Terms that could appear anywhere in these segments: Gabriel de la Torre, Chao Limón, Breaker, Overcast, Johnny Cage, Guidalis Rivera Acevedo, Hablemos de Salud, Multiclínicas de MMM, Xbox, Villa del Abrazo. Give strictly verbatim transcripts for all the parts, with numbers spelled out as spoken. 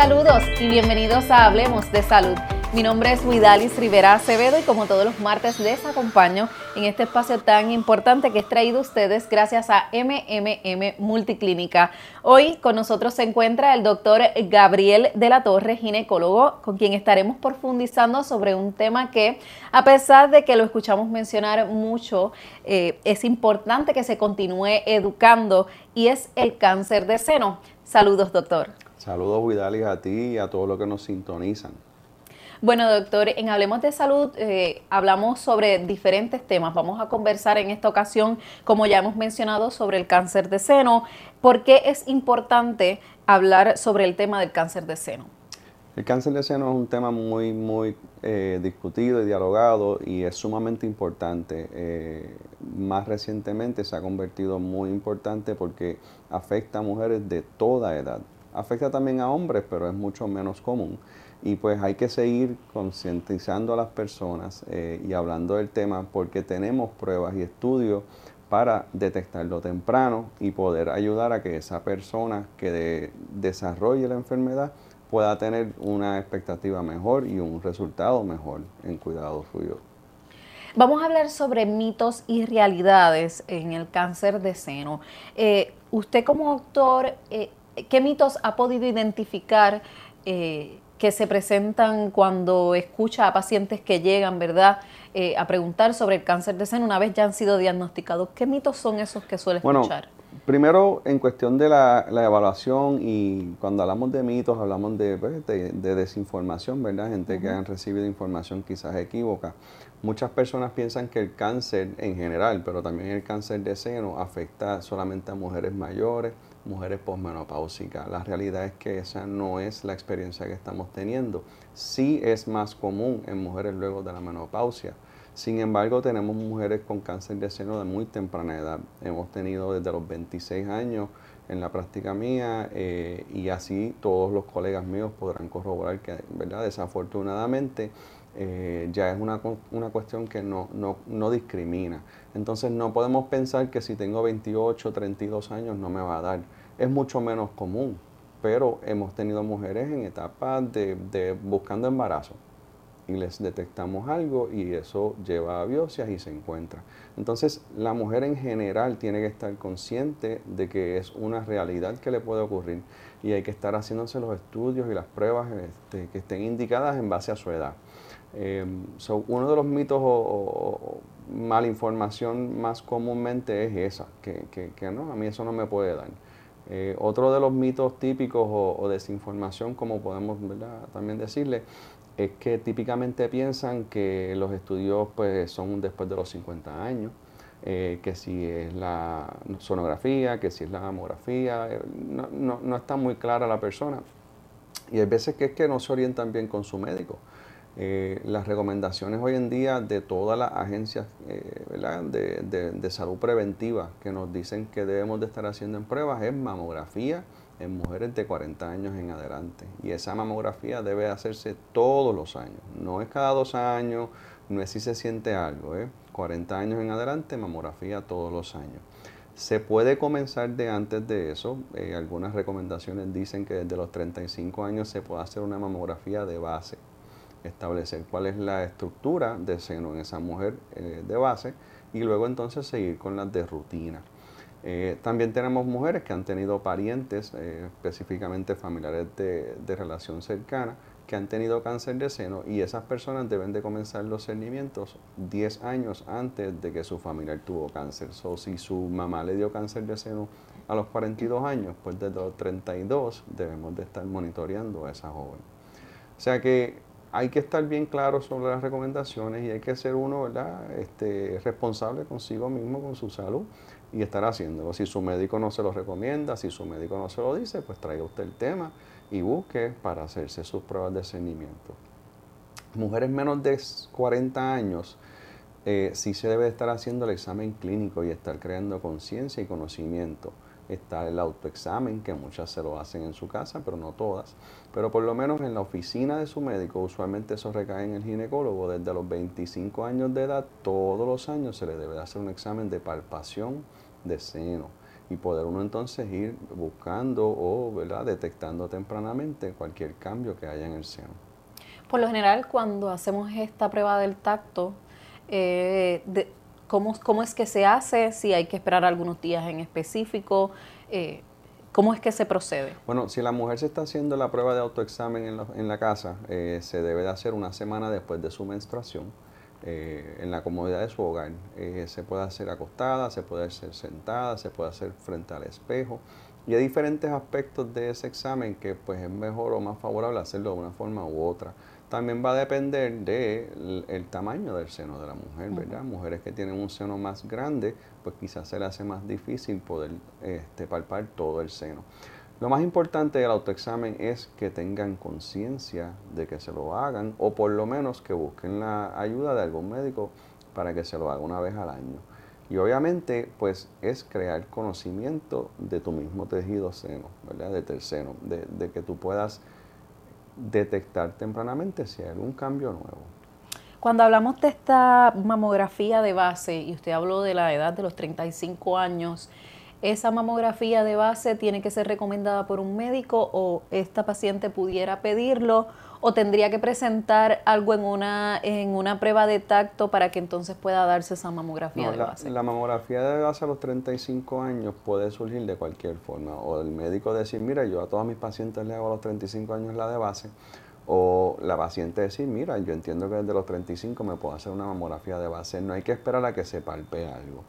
Saludos y bienvenidos a Hablemos de Salud. Mi nombre es Guidalis Rivera Acevedo y como todos los martes les acompaño en este espacio tan importante que es traído a ustedes gracias a M M M Multiclínica. Hoy con nosotros se encuentra el doctor Gabriel de la Torre, ginecólogo, con quien estaremos profundizando sobre un tema que, a pesar de que lo escuchamos mencionar mucho, eh, es importante que se continúe educando y es el cáncer de seno. Saludos, doctor. Saludos, Guidalis, a ti y a todos los que nos sintonizan. Bueno, doctor, en Hablemos de Salud eh, hablamos sobre diferentes temas. Vamos a conversar en esta ocasión, como ya hemos mencionado, sobre el cáncer de seno. ¿Por qué es importante hablar sobre el tema del cáncer de seno? El cáncer de seno es un tema muy, muy eh, discutido y dialogado y es sumamente importante. Eh, más recientemente se ha convertido muy importante porque afecta a mujeres de toda edad. Afecta también a hombres, pero es mucho menos común. Y pues hay que seguir concientizando a las personas eh, y hablando del tema porque tenemos pruebas y estudios para detectarlo temprano y poder ayudar a que esa persona que de, desarrolle la enfermedad pueda tener una expectativa mejor y un resultado mejor en cuidado suyo. Vamos a hablar sobre mitos y realidades en el cáncer de seno. Eh, usted como doctor, eh, ¿qué mitos ha podido identificar eh, que se presentan cuando escucha a pacientes que llegan, ¿verdad?, eh, a preguntar sobre el cáncer de seno una vez ya han sido diagnosticados? ¿Qué mitos son esos que suele escuchar? Bueno, primero, en cuestión de la, la evaluación, y cuando hablamos de mitos, hablamos de, pues, de, de desinformación, ¿verdad?, gente uh-huh. que han recibido información quizás equívoca. Muchas personas piensan que el cáncer en general, pero también el cáncer de seno, afecta solamente a mujeres mayores, mujeres posmenopáusicas. La realidad es que esa no es la experiencia que estamos teniendo. Sí es más común en mujeres luego de la menopausia. Sin embargo, tenemos mujeres con cáncer de seno de muy temprana edad. Hemos tenido desde los veintiséis años en la práctica mía eh, y así todos los colegas míos podrán corroborar que, ¿verdad?, desafortunadamente eh, ya es una, una cuestión que no, no, no discrimina. Entonces no podemos pensar que si tengo veintiocho, treinta y dos años no me va a dar. Es mucho menos común, pero hemos tenido mujeres en etapas de, de buscando embarazo y les detectamos algo y eso lleva a biopsias y se encuentra. Entonces la mujer en general tiene que estar consciente de que es una realidad que le puede ocurrir y hay que estar haciéndose los estudios y las pruebas este, que estén indicadas en base a su edad. Eh, so, uno de los mitos o, o, o malinformación más comúnmente es esa, que, que, que no, a mí eso no me puede dar. Eh, otro de los mitos típicos o, o desinformación, como podemos, ¿verdad?, también decirle, es que típicamente piensan que los estudios, pues, son después de los cincuenta años, eh, que si es la sonografía, que si es la mamografía, eh, no, no, no está muy clara la persona. Y hay veces que es que no se orientan bien con su médico. Eh, las recomendaciones hoy en día de todas las agencias eh, ¿verdad? De, de, de salud preventiva que nos dicen que debemos de estar haciendo en pruebas es mamografía en mujeres de cuarenta años en adelante. Y esa mamografía debe hacerse todos los años, no es cada dos años, no es si se siente algo, ¿eh? cuarenta años en adelante, mamografía todos los años. Se puede comenzar de antes de eso. Eh, algunas recomendaciones dicen que desde los treinta y cinco años se puede hacer una mamografía de base, establecer cuál es la estructura de seno en esa mujer eh, de base y luego entonces seguir con las de rutina. Eh, también tenemos mujeres que han tenido parientes, eh, específicamente familiares de, de relación cercana, que han tenido cáncer de seno y esas personas deben de comenzar los cernimientos diez años antes de que su familiar tuvo cáncer. So, si su mamá le dio cáncer de seno a los cuarenta y dos años, pues desde los treinta y dos debemos de estar monitoreando a esa joven. O sea que hay que estar bien claro sobre las recomendaciones y hay que ser uno, ¿verdad?, este, responsable consigo mismo, con su salud y estar haciéndolo. Si su médico no se lo recomienda, si su médico no se lo dice, pues traiga usted el tema y busque para hacerse sus pruebas de cernimiento. Mujeres menos de cuarenta años, eh, sí se debe estar haciendo el examen clínico y estar creando conciencia y conocimiento. Está el autoexamen, que muchas se lo hacen en su casa, pero no todas. Pero por lo menos en la oficina de su médico, usualmente eso recae en el ginecólogo. Desde los veinticinco años de edad, todos los años se le debe hacer un examen de palpación de seno. y poder uno entonces ir buscando o, ¿verdad?, detectando tempranamente cualquier cambio que haya en el seno. Por lo general, cuando hacemos esta prueba del tacto, eh, de, ¿cómo, ¿cómo es que se hace? ¿Si hay que esperar algunos días en específico? Eh, ¿Cómo es que se procede? Bueno, si la mujer se está haciendo la prueba de autoexamen en la, en la casa, eh, se debe de hacer una semana después de su menstruación, eh, en la comodidad de su hogar. Eh, se puede hacer acostada, se puede hacer sentada, se puede hacer frente al espejo. Y hay diferentes aspectos de ese examen que pues, es mejor o más favorable hacerlo de una forma u otra. También va a depender del el tamaño del seno de la mujer, ¿verdad? Uh-huh. Mujeres que tienen un seno más grande, pues quizás se le hace más difícil poder este, palpar todo el seno. Lo más importante del autoexamen es que tengan conciencia de que se lo hagan, o por lo menos que busquen la ayuda de algún médico para que se lo haga una vez al año. Y obviamente, pues, es crear conocimiento de tu mismo tejido seno, ¿verdad? De tercero, de, de que tú puedas detectar tempranamente si hay algún cambio nuevo. Cuando hablamos de esta mamografía de base, y usted habló de la edad de los treinta y cinco años, ¿esa mamografía de base tiene que ser recomendada por un médico o esta paciente pudiera pedirlo o tendría que presentar algo en una, en una prueba de tacto para que entonces pueda darse esa mamografía no, de la, base? La mamografía de base a los treinta y cinco años puede surgir de cualquier forma. O el médico decir, mira, yo a todos mis pacientes le hago a los treinta y cinco años la de base. O la paciente decir, mira, yo entiendo que desde los treinta y cinco me puedo hacer una mamografía de base. No hay que esperar a que se palpe algo.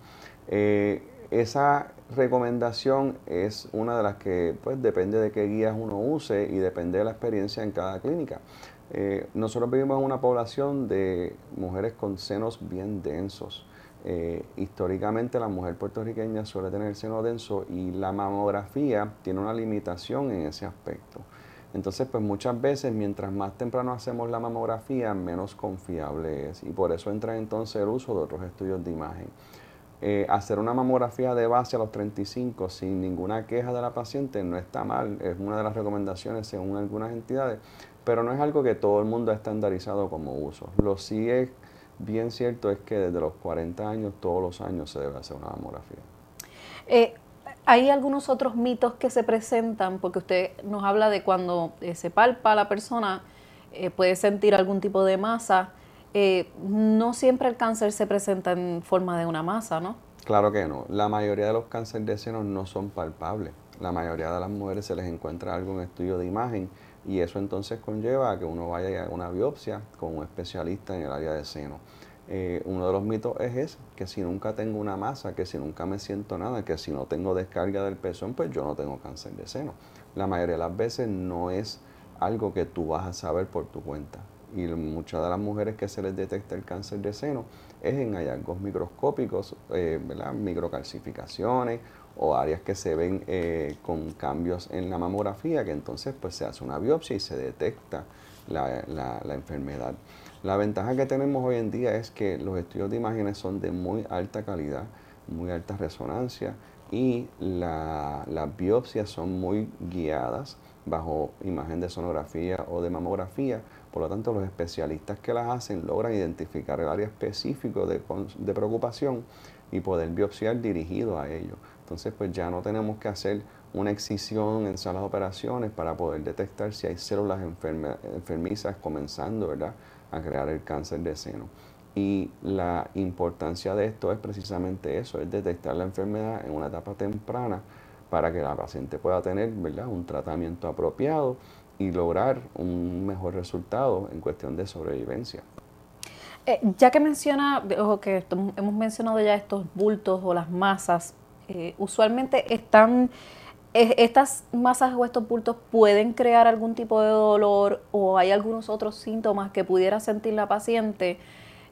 Eh, Esa recomendación es una de las que pues, depende de qué guías uno use y depende de la experiencia en cada clínica. Eh, nosotros vivimos en una población de mujeres con senos bien densos. Eh, históricamente la mujer puertorriqueña suele tener el seno denso y la mamografía tiene una limitación en ese aspecto. Entonces, pues muchas veces, mientras más temprano hacemos la mamografía, menos confiable es. Y por eso entra entonces el uso de otros estudios de imagen. Eh, hacer una mamografía de base a los treinta y cinco sin ninguna queja de la paciente no está mal, es una de las recomendaciones según algunas entidades, pero no es algo que todo el mundo ha estandarizado como uso. Lo sí es bien cierto es que desde los cuarenta años, todos los años se debe hacer una mamografía. Eh, hay algunos otros mitos que se presentan, porque usted nos habla de cuando eh, se palpa la persona, eh, puede sentir algún tipo de masa. Eh, no siempre el cáncer se presenta en forma de una masa, ¿no? Claro que no. La mayoría de los cánceres de seno no son palpables. La mayoría de las mujeres se les encuentra algo en estudio de imagen y eso entonces conlleva a que uno vaya y haga una biopsia con un especialista en el área de seno. Eh, uno de los mitos es ese, que si nunca tengo una masa, que si nunca me siento nada, que si no tengo descarga del pezón, pues yo no tengo cáncer de seno. La mayoría de las veces no es algo que tú vas a saber por tu cuenta. Y muchas de las mujeres que se les detecta el cáncer de seno es en hallazgos microscópicos, eh, ¿verdad? Microcalcificaciones o áreas que se ven eh, con cambios en la mamografía, que entonces pues, se hace una biopsia y se detecta la, la, la enfermedad. La ventaja que tenemos hoy en día es que los estudios de imágenes son de muy alta calidad, muy alta resonancia y la, las biopsias son muy guiadas bajo imagen de sonografía o de mamografía. Por lo tanto, los especialistas que las hacen logran identificar el área específico de, de preocupación y poder biopsiar dirigido a ello. Entonces, pues ya no tenemos que hacer una excisión en salas de operaciones para poder detectar si hay células enferme, enfermizas comenzando, ¿verdad?, a crear el cáncer de seno. Y la importancia de esto es precisamente eso, es detectar la enfermedad en una etapa temprana para que la paciente pueda tener, ¿verdad?, un tratamiento apropiado y lograr un mejor resultado en cuestión de sobrevivencia. Eh, ya que menciona, o que hemos mencionado ya estos bultos o las masas, eh, usualmente están, eh, estas masas o estos bultos pueden crear algún tipo de dolor o hay algunos otros síntomas que pudiera sentir la paciente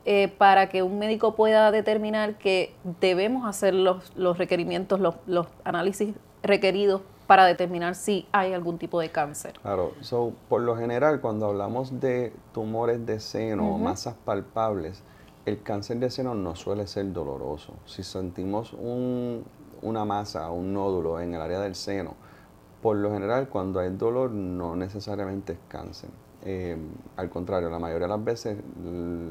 eh, para que un médico pueda determinar que debemos hacer los, los requerimientos, los, los análisis requeridos para determinar si hay algún tipo de cáncer. Claro, so, por lo general cuando hablamos de tumores de seno uh-huh. o masas palpables, el cáncer de seno no suele ser doloroso. Si sentimos un, una masa, un nódulo en el área del seno, por lo general cuando hay dolor no necesariamente es cáncer. Eh, al contrario, la mayoría de las veces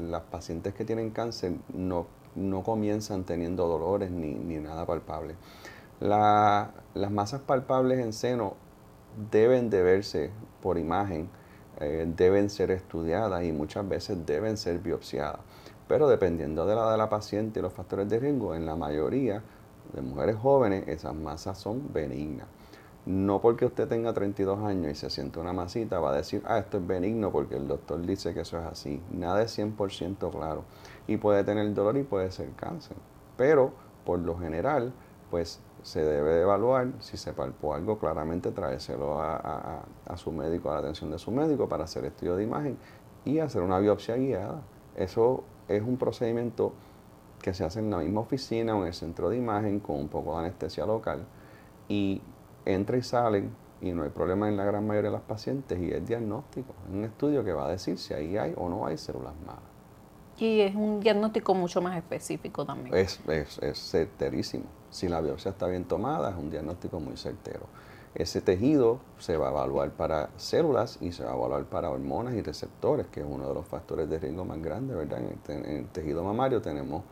las pacientes que tienen cáncer no, no comienzan teniendo dolores ni, ni nada palpable. La, las masas palpables en seno deben de verse por imagen, eh, deben ser estudiadas y muchas veces deben ser biopsiadas. Pero dependiendo de la edad de la paciente y los factores de riesgo, en la mayoría de mujeres jóvenes esas masas son benignas. No porque usted tenga treinta y dos años y se siente una masita va a decir, ah, esto es benigno porque el doctor dice que eso es así. Nada es cien por ciento claro. Y puede tener dolor y puede ser cáncer. Pero, por lo general, pues se debe evaluar si se palpó algo, claramente traérselo a, a, a su médico, a la atención de su médico para hacer estudio de imagen y hacer una biopsia guiada. Eso es un procedimiento que se hace en la misma oficina o en el centro de imagen con un poco de anestesia local y entra y salen y no hay problema en la gran mayoría de las pacientes y es diagnóstico, es un estudio que va a decir si ahí hay o no hay células malas. Y es un diagnóstico mucho más específico también. Es, es, es certerísimo. Si la biopsia está bien tomada, es un diagnóstico muy certero. Ese tejido se va a evaluar para células y se va a evaluar para hormonas y receptores, que es uno de los factores de riesgo más grandes, ¿verdad? En el, en el tejido mamario tenemos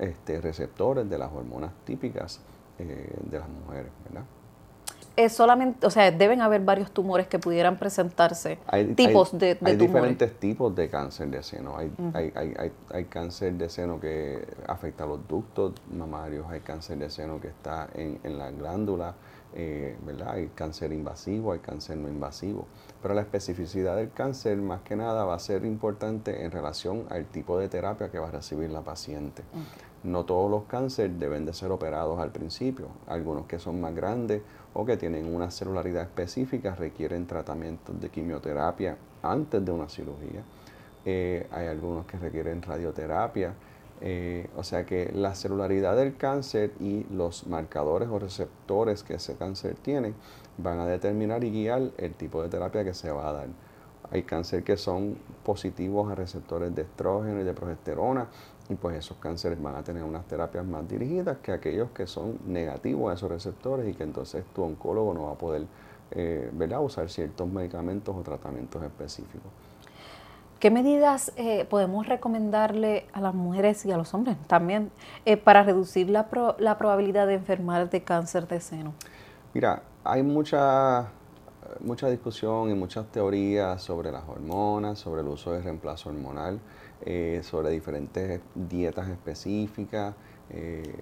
este, receptores de las hormonas típicas eh, de las mujeres, ¿verdad? Es solamente, o sea, deben haber varios tumores que pudieran presentarse, hay, tipos hay, de, de hay tumores. Hay diferentes tipos de cáncer de seno. Hay, uh-huh. hay, hay, hay, hay cáncer de seno que afecta a los ductos mamarios, hay cáncer de seno que está en, en la glándula, eh, ¿verdad? Hay cáncer invasivo, hay cáncer no invasivo. Pero la especificidad del cáncer, más que nada, va a ser importante en relación al tipo de terapia que va a recibir la paciente. Uh-huh. No todos los cánceres deben de ser operados al principio. Algunos que son más grandes o que tienen una celularidad específica requieren tratamientos de quimioterapia antes de una cirugía. Eh, hay algunos que requieren radioterapia. Eh, o sea que la celularidad del cáncer y los marcadores o receptores que ese cáncer tiene van a determinar y guiar el tipo de terapia que se va a dar. Hay cáncer que son positivos a receptores de estrógeno y de progesterona, y pues esos cánceres van a tener unas terapias más dirigidas que aquellos que son negativos a esos receptores y que entonces tu oncólogo no va a poder eh, ¿verdad? usar ciertos medicamentos o tratamientos específicos. ¿Qué medidas eh, podemos recomendarle a las mujeres y a los hombres también eh, para reducir la, pro, la probabilidad de enfermar de cáncer de seno? Mira, hay mucha, mucha discusión y muchas teorías sobre las hormonas, sobre el uso de reemplazo hormonal. Eh, sobre diferentes dietas específicas. Eh,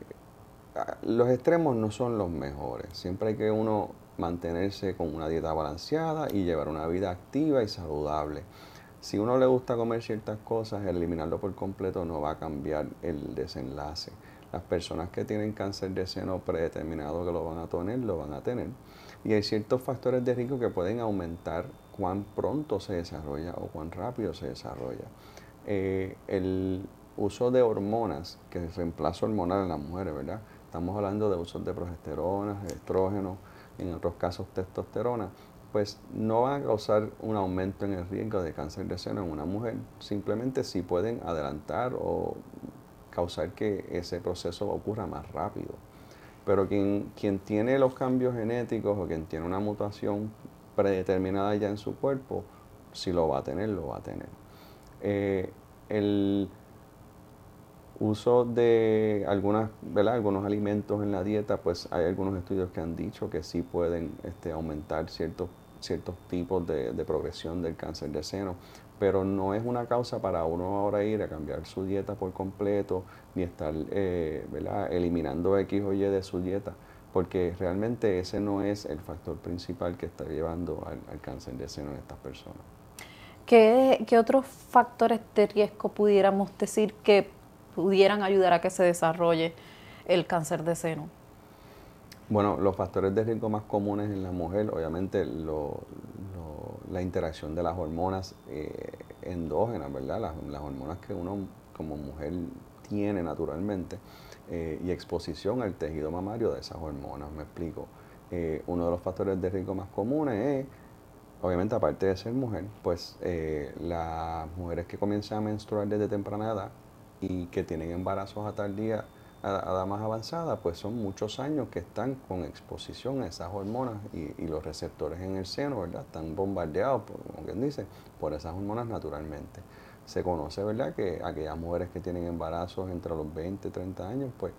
los extremos no son los mejores. Siempre hay que uno mantenerse con una dieta balanceada y llevar una vida activa y saludable. Si uno le gusta comer ciertas cosas, eliminarlo por completo no va a cambiar el desenlace. Las personas que tienen cáncer de seno predeterminado que lo van a tener, lo van a tener. Y hay ciertos factores de riesgo que pueden aumentar cuán pronto se desarrolla o cuán rápido se desarrolla. Eh, el uso de hormonas, que es reemplazo hormonal en las mujeres, ¿verdad? Estamos hablando de usos de progesteronas, estrógenos, en otros casos testosterona, pues no van a causar un aumento en el riesgo de cáncer de seno en una mujer, simplemente si pueden adelantar o causar que ese proceso ocurra más rápido. Pero quien, quien tiene los cambios genéticos o quien tiene una mutación predeterminada ya en su cuerpo, si lo va a tener, lo va a tener. Eh, el uso de algunas, ¿verdad? algunos alimentos en la dieta, pues hay algunos estudios que han dicho que sí pueden este, aumentar ciertos, ciertos tipos de, de progresión del cáncer de seno, pero no es una causa para uno ahora ir a cambiar su dieta por completo ni estar eh, ¿verdad? eliminando X o Y de su dieta, porque realmente ese no es el factor principal que está llevando al, al cáncer de seno en estas personas. ¿Qué, ¿Qué otros factores de riesgo pudiéramos decir que pudieran ayudar a que se desarrolle el cáncer de seno? Bueno, los factores de riesgo más comunes en la mujer, obviamente lo, lo, la interacción de las hormonas eh, endógenas, ¿verdad? Las, las hormonas que uno como mujer tiene naturalmente eh, y exposición al tejido mamario de esas hormonas, me explico. Eh, uno de los factores de riesgo más comunes es, obviamente, aparte de ser mujer, pues eh, las mujeres que comienzan a menstruar desde temprana edad y que tienen embarazos a tardía, a edad más avanzada, pues son muchos años que están con exposición a esas hormonas y, y los receptores en el seno, ¿verdad? Están bombardeados, por, como quien dice, por esas hormonas naturalmente. Se conoce, ¿verdad?, que aquellas mujeres que tienen embarazos entre los veinte y treinta años, pues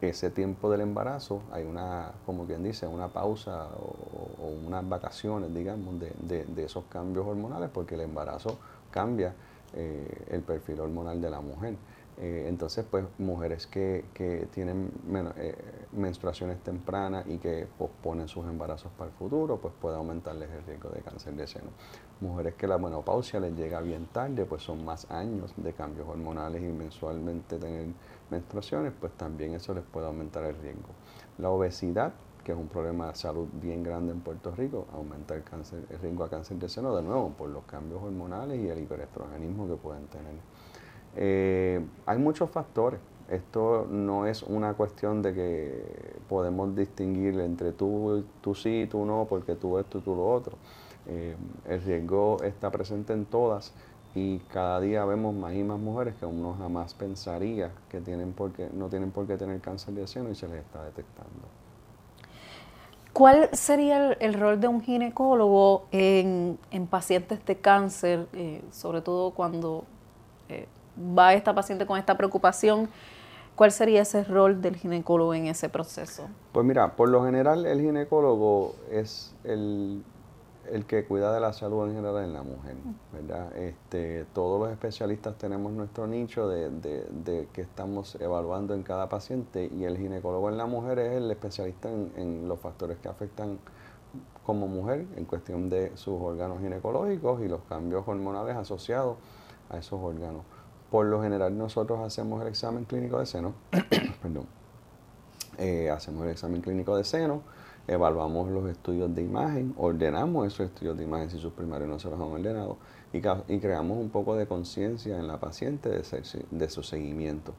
ese tiempo del embarazo hay una, como quien dice, una pausa o, o unas vacaciones, digamos, de, de, de esos cambios hormonales, porque el embarazo cambia eh, el perfil hormonal de la mujer. Eh, entonces, pues, mujeres que, que tienen men eh, menstruaciones tempranas y que posponen sus embarazos para el futuro, pues puede aumentarles el riesgo de cáncer de seno. Mujeres que la menopausia les llega bien tarde, pues son más años de cambios hormonales y mensualmente tener menstruaciones, pues también eso les puede aumentar el riesgo. La obesidad, que es un problema de salud bien grande en Puerto Rico, aumenta el, cáncer, el riesgo a cáncer de seno, de nuevo, por los cambios hormonales y el hiperestrogenismo que pueden tener. Eh, hay muchos factores. Esto no es una cuestión de que podemos distinguir entre tú, tú sí, tú no, porque tú esto y tú lo otro. Eh, el riesgo está presente en todas y cada día vemos más y más mujeres que uno jamás pensaría que tienen por qué, no tienen por qué tener cáncer de seno y se les está detectando. ¿Cuál sería el, el rol de un ginecólogo en, en pacientes de cáncer, eh, sobre todo cuando Eh, va esta paciente con esta preocupación? ¿Cuál sería ese rol del ginecólogo en ese proceso? Pues mira, por lo general el ginecólogo es el, el que cuida de la salud en general en la mujer, ¿verdad? Este, todos los especialistas tenemos nuestro nicho de, de, de que estamos evaluando en cada paciente, y el ginecólogo en la mujer es el especialista en, en los factores que afectan como mujer en cuestión de sus órganos ginecológicos y los cambios hormonales asociados a esos órganos. Por lo general nosotros hacemos el examen clínico de seno, perdón, eh, hacemos el examen clínico de seno, evaluamos los estudios de imagen, ordenamos esos estudios de imagen si sus primarios no se los han ordenado, y, y creamos un poco de conciencia en la paciente de, ser, de su seguimiento.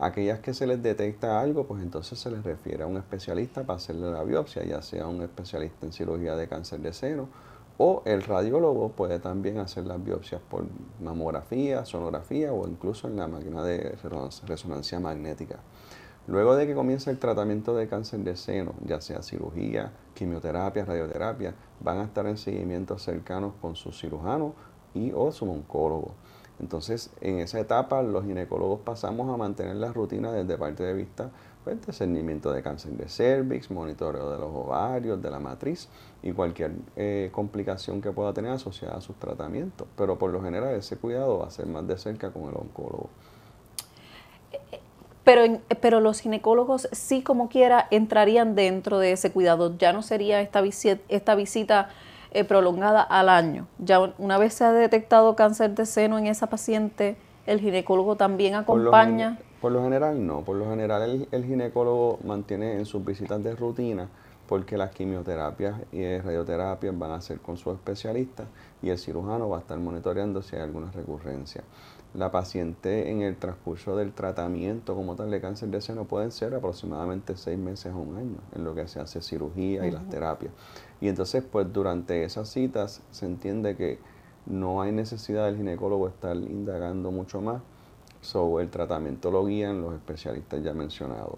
Aquellas que se les detecta algo, pues entonces se les refiere a un especialista para hacerle la biopsia, ya sea un especialista en cirugía de cáncer de seno, o el radiólogo puede también hacer las biopsias por mamografía, sonografía o incluso en la máquina de resonancia magnética. Luego de que comienza el tratamiento de cáncer de seno, ya sea cirugía, quimioterapia, radioterapia, van a estar en seguimientos cercanos con su cirujano y o su oncólogo. Entonces, en esa etapa los ginecólogos pasamos a mantener la rutina desde parte de vista el discernimiento de cáncer de cervix, monitoreo de los ovarios, de la matriz y cualquier eh, complicación que pueda tener asociada a sus tratamientos. Pero por lo general ese cuidado va a ser más de cerca con el oncólogo. Pero, pero los ginecólogos sí, como quiera, entrarían dentro de ese cuidado. Ya no sería esta visita, esta visita eh, prolongada al año. Ya una vez se ha detectado cáncer de seno en esa paciente, ¿el ginecólogo también acompaña? Por lo general no, por lo general el, el ginecólogo mantiene en sus visitas de rutina, porque las quimioterapias y radioterapias van a ser con su especialista y el cirujano va a estar monitoreando si hay alguna recurrencia. La paciente en el transcurso del tratamiento como tal de cáncer de seno pueden ser aproximadamente seis meses a un año en lo que se hace cirugía y las terapias. Y entonces, pues durante esas citas se entiende que no hay necesidad del ginecólogo estar indagando mucho más. So, el tratamiento lo guían los especialistas ya mencionados.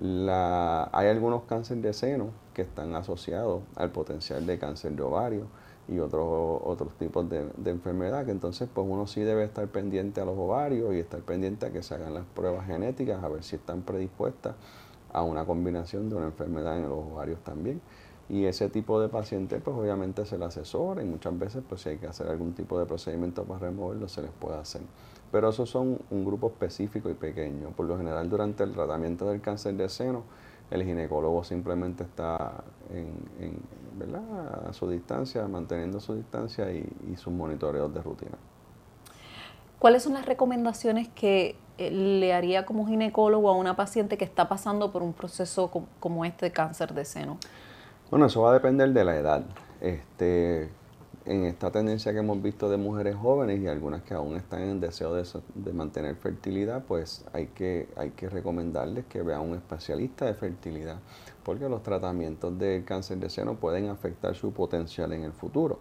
La, hay algunos cánceres de seno que están asociados al potencial de cáncer de ovario y otros otros tipos de, de enfermedad, que entonces pues uno sí debe estar pendiente a los ovarios y estar pendiente a que se hagan las pruebas genéticas a ver si están predispuestas a una combinación de una enfermedad en los ovarios también. Y ese tipo de pacientes pues obviamente se le asesora y muchas veces pues si hay que hacer algún tipo de procedimiento para removerlo se les puede hacer. Pero esos son un grupo específico y pequeño. Por lo general, durante el tratamiento del cáncer de seno, el ginecólogo simplemente está en, en, ¿verdad? a su distancia, manteniendo su distancia y, y sus monitoreos de rutina. ¿Cuáles son las recomendaciones que le haría como ginecólogo a una paciente que está pasando por un proceso como este de cáncer de seno? Bueno, eso va a depender de la edad. Este, en esta tendencia que hemos visto de mujeres jóvenes y algunas que aún están en deseo de, de mantener fertilidad, pues hay que, hay que recomendarles que vean un especialista de fertilidad, porque los tratamientos de cáncer de seno pueden afectar su potencial en el futuro.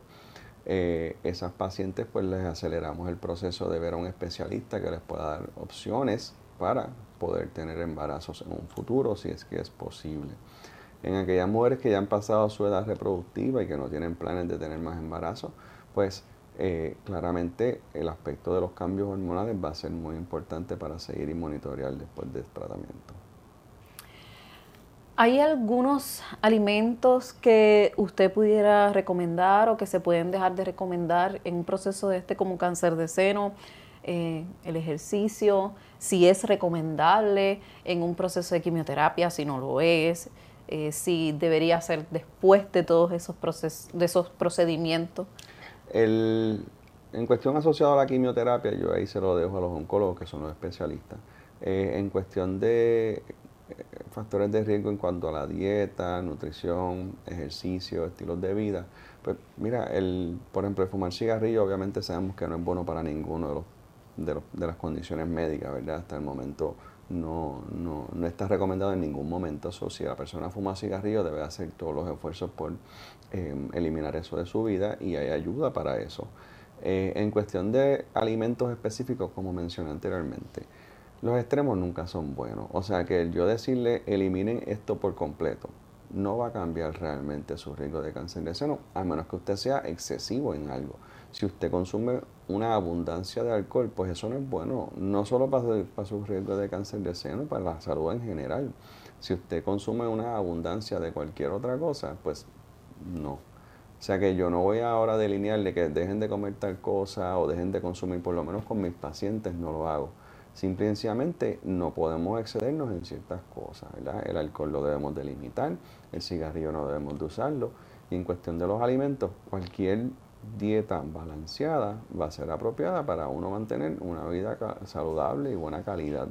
Eh, esas pacientes pues les aceleramos el proceso de ver a un especialista que les pueda dar opciones para poder tener embarazos en un futuro, si es que es posible. En aquellas mujeres que ya han pasado su edad reproductiva y que no tienen planes de tener más embarazos, pues eh, claramente el aspecto de los cambios hormonales va a ser muy importante para seguir y monitorear después del tratamiento. ¿Hay algunos alimentos que usted pudiera recomendar o que se pueden dejar de recomendar en un proceso de este como cáncer de seno? Eh, el ejercicio, si es recomendable en un proceso de quimioterapia, si no lo es, eh, si debería ser después de todos esos, proces de esos procedimientos. El, en cuestión asociada a la quimioterapia, yo ahí se lo dejo a los oncólogos, que son los especialistas. Eh, en cuestión de factores de riesgo en cuanto a la dieta, nutrición, ejercicio, estilos de vida, pues mira, el, por ejemplo, el fumar cigarrillo obviamente sabemos que no es bueno para ninguno de, los, de, los, de las condiciones médicas, ¿verdad? Hasta el momento no, no, no está recomendado en ningún momento. So, si la persona fuma cigarrillo debe hacer todos los esfuerzos por eh, eliminar eso de su vida y hay ayuda para eso. Eh, en cuestión de alimentos específicos, como mencioné anteriormente, los extremos nunca son buenos, o sea que yo decirle eliminen esto por completo no va a cambiar realmente su riesgo de cáncer de seno, a menos que usted sea excesivo en algo. Si usted consume una abundancia de alcohol, pues eso no es bueno, no solo para, para su riesgo de cáncer de seno, para la salud en general. Si usted consume una abundancia de cualquier otra cosa, pues no. O sea que yo no voy ahora a delinearle que dejen de comer tal cosa o dejen de consumir, por lo menos con mis pacientes no lo hago. Simple y sencillamente no podemos excedernos en ciertas cosas, ¿verdad? El alcohol lo debemos de limitar, el cigarrillo no debemos de usarlo. Y en cuestión de los alimentos, cualquier dieta balanceada va a ser apropiada para uno mantener una vida saludable y buena calidad.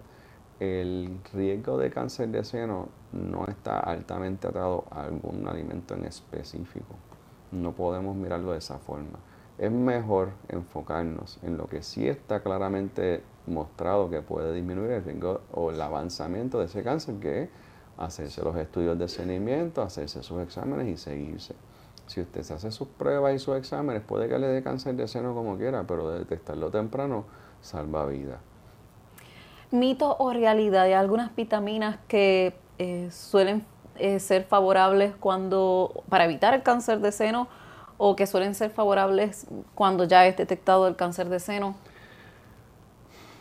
El riesgo de cáncer de seno no está altamente atado a algún alimento en específico. No podemos mirarlo de esa forma. Es mejor enfocarnos en lo que sí está claramente mostrado que puede disminuir el riesgo o el avanzamiento de ese cáncer, que es hacerse los estudios de seguimiento, hacerse sus exámenes y seguirse. Si usted se hace sus pruebas y sus exámenes, puede que le dé cáncer de seno como quiera, pero detectarlo temprano salva vida. ¿Mito o realidad? Hay algunas vitaminas que eh, suelen eh, ser favorables cuando para evitar el cáncer de seno, o que suelen ser favorables cuando ya es detectado el cáncer de seno.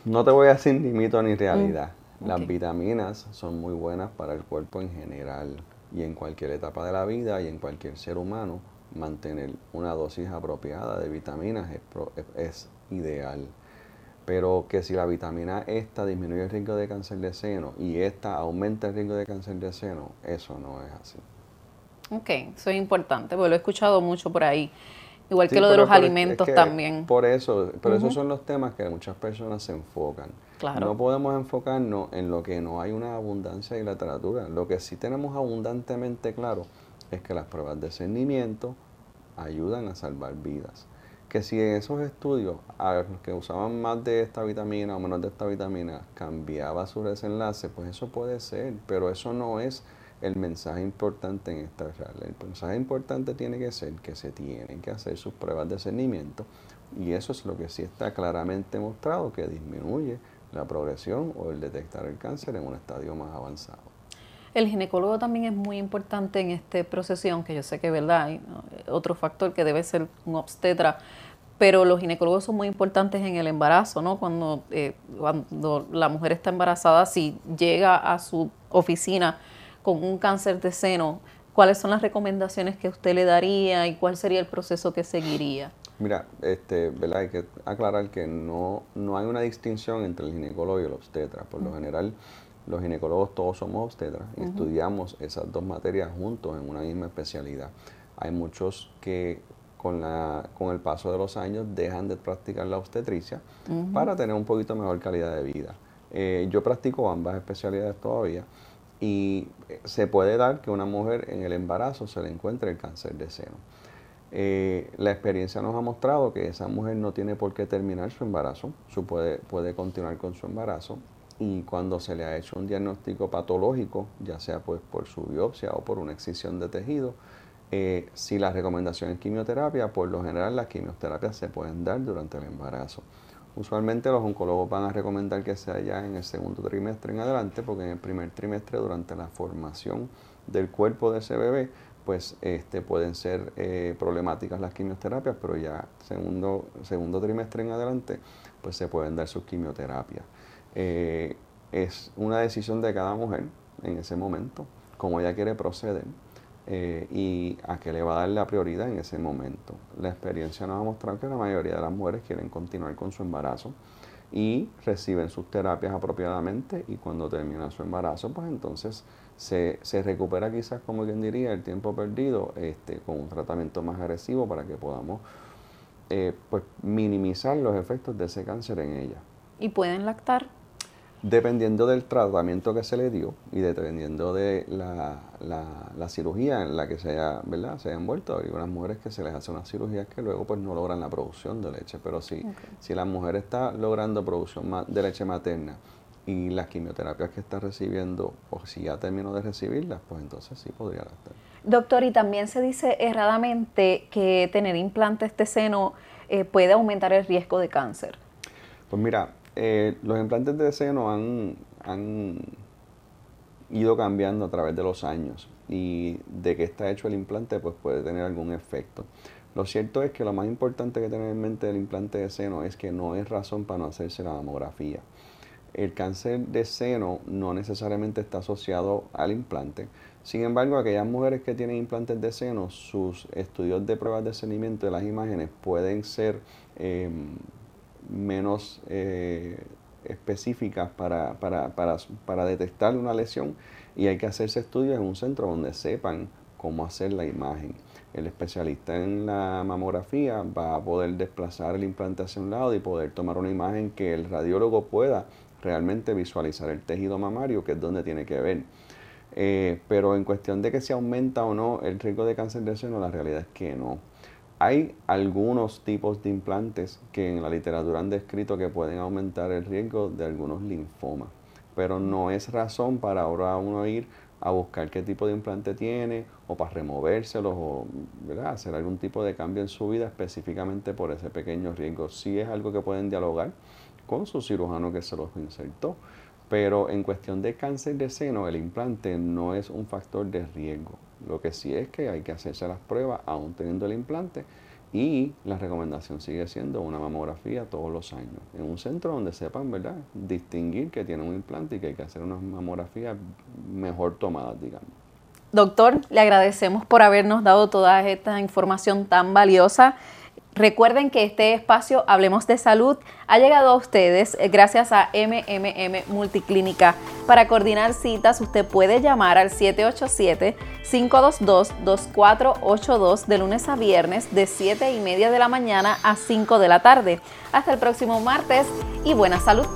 No te voy a decir ni mito ni realidad. Mm, okay. Las vitaminas son muy buenas para el cuerpo en general y en cualquier etapa de la vida y en cualquier ser humano. Mantener una dosis apropiada de vitaminas es, pro, es, es ideal. Pero que si la vitamina esta disminuye el riesgo de cáncer de seno y esta aumenta el riesgo de cáncer de seno, eso no es así. Ok, eso es importante, porque lo he escuchado mucho por ahí, igual sí, que lo de los alimentos es que también. Por eso, pero uh-huh. esos son los temas que muchas personas se enfocan. Claro. No podemos enfocarnos en lo que no hay una abundancia de literatura. Lo que sí tenemos abundantemente claro es que las pruebas de seguimiento ayudan a salvar vidas. Que si en esos estudios a los que usaban más de esta vitamina o menos de esta vitamina cambiaba su desenlace, pues eso puede ser, pero eso no es el mensaje importante en esta charla. El mensaje importante tiene que ser que se tienen que hacer sus pruebas de seguimiento y eso es lo que sí está claramente mostrado, que disminuye la progresión o el detectar el cáncer en un estadio más avanzado. El ginecólogo también es muy importante en este proceso, aunque yo sé que verdad hay otro factor que debe ser un obstetra, pero los ginecólogos son muy importantes en el embarazo, ¿no? Cuando, eh, cuando la mujer está embarazada, si llega a su oficina con un cáncer de seno, ¿cuáles son las recomendaciones que usted le daría y cuál sería el proceso que seguiría? Mira, este, ¿verdad? Hay que aclarar que no, no hay una distinción entre el ginecólogo y el obstetra. Por uh-huh. lo general, los ginecólogos todos somos obstetras y uh-huh. estudiamos esas dos materias juntos en una misma especialidad. Hay muchos que con, la, con el paso de los años dejan de practicar la obstetricia uh-huh. para tener un poquito mejor calidad de vida. Eh, yo practico ambas especialidades todavía. Y se puede dar que una mujer en el embarazo se le encuentre el cáncer de seno. Eh, la experiencia nos ha mostrado que esa mujer no tiene por qué terminar su embarazo, su puede, puede continuar con su embarazo, y cuando se le ha hecho un diagnóstico patológico, ya sea pues por su biopsia o por una excisión de tejido, eh, si la recomendación es quimioterapia, por lo general las quimioterapias se pueden dar durante el embarazo. Usualmente los oncólogos van a recomendar que sea ya en el segundo trimestre en adelante, porque en el primer trimestre, durante la formación del cuerpo de ese bebé, pues este, pueden ser eh, problemáticas las quimioterapias, pero ya segundo, segundo trimestre en adelante, pues se pueden dar sus quimioterapias. Eh, es una decisión de cada mujer en ese momento. cómo ella quiere proceder eh, y a qué le va a dar la prioridad en ese momento. La experiencia nos ha mostrado que la mayoría de las mujeres quieren continuar con su embarazo y reciben sus terapias apropiadamente, y cuando termina su embarazo, pues entonces se, se recupera quizás, como quien diría, el tiempo perdido este, con un tratamiento más agresivo para que podamos eh, pues, minimizar los efectos de ese cáncer en ella. ¿Y pueden lactar? Dependiendo del tratamiento que se le dio y dependiendo de la, la, la cirugía en la que se haya, ¿verdad? se haya envuelto. Hay unas mujeres que se les hace una cirugía que luego pues no logran la producción de leche, pero si, okay. si la mujer está logrando producción de leche materna y las quimioterapias que está recibiendo, o si ya terminó de recibirlas, pues entonces sí podría lactar. Doctor, y también se dice erradamente que tener implantes de seno eh, puede aumentar el riesgo de cáncer. Pues mira, Eh, los implantes de seno han, han ido cambiando a través de los años, y de qué está hecho el implante pues puede tener algún efecto. Lo cierto es que lo más importante que tener en mente del implante de seno es que no es razón para no hacerse la mamografía. El cáncer de seno no necesariamente está asociado al implante. Sin embargo, aquellas mujeres que tienen implantes de seno, sus estudios de pruebas de seguimiento de las imágenes pueden ser eh, menos eh, específicas para, para, para, para detectar una lesión, y hay que hacerse estudios en un centro donde sepan cómo hacer la imagen. El especialista en la mamografía va a poder desplazar el implante hacia un lado y poder tomar una imagen que el radiólogo pueda realmente visualizar el tejido mamario, que es donde tiene que ver. Eh, pero en cuestión de que se aumenta o no el riesgo de cáncer de seno, la realidad es que no. Hay algunos tipos de implantes que en la literatura han descrito que pueden aumentar el riesgo de algunos linfomas, pero no es razón para ahora uno ir a buscar qué tipo de implante tiene, o para removérselos, o ¿verdad? hacer algún tipo de cambio en su vida específicamente por ese pequeño riesgo. Sí es algo que pueden dialogar con su cirujano que se los insertó, pero en cuestión de cáncer de seno, el implante no es un factor de riesgo. Lo que sí es que hay que hacerse las pruebas aún teniendo el implante, y la recomendación sigue siendo una mamografía todos los años en un centro donde sepan, ¿verdad?, distinguir que tiene un implante y que hay que hacer unas mamografías mejor tomadas, digamos. Doctor, le agradecemos por habernos dado toda esta información tan valiosa. Recuerden que este espacio, Hablemos de Salud, ha llegado a ustedes gracias a M M M Multiclínica. Para coordinar citas, usted puede llamar al siete ocho siete, cinco dos dos, dos cuatro ocho dos de lunes a viernes de siete y media de la mañana a cinco de la tarde. Hasta el próximo martes y buena salud.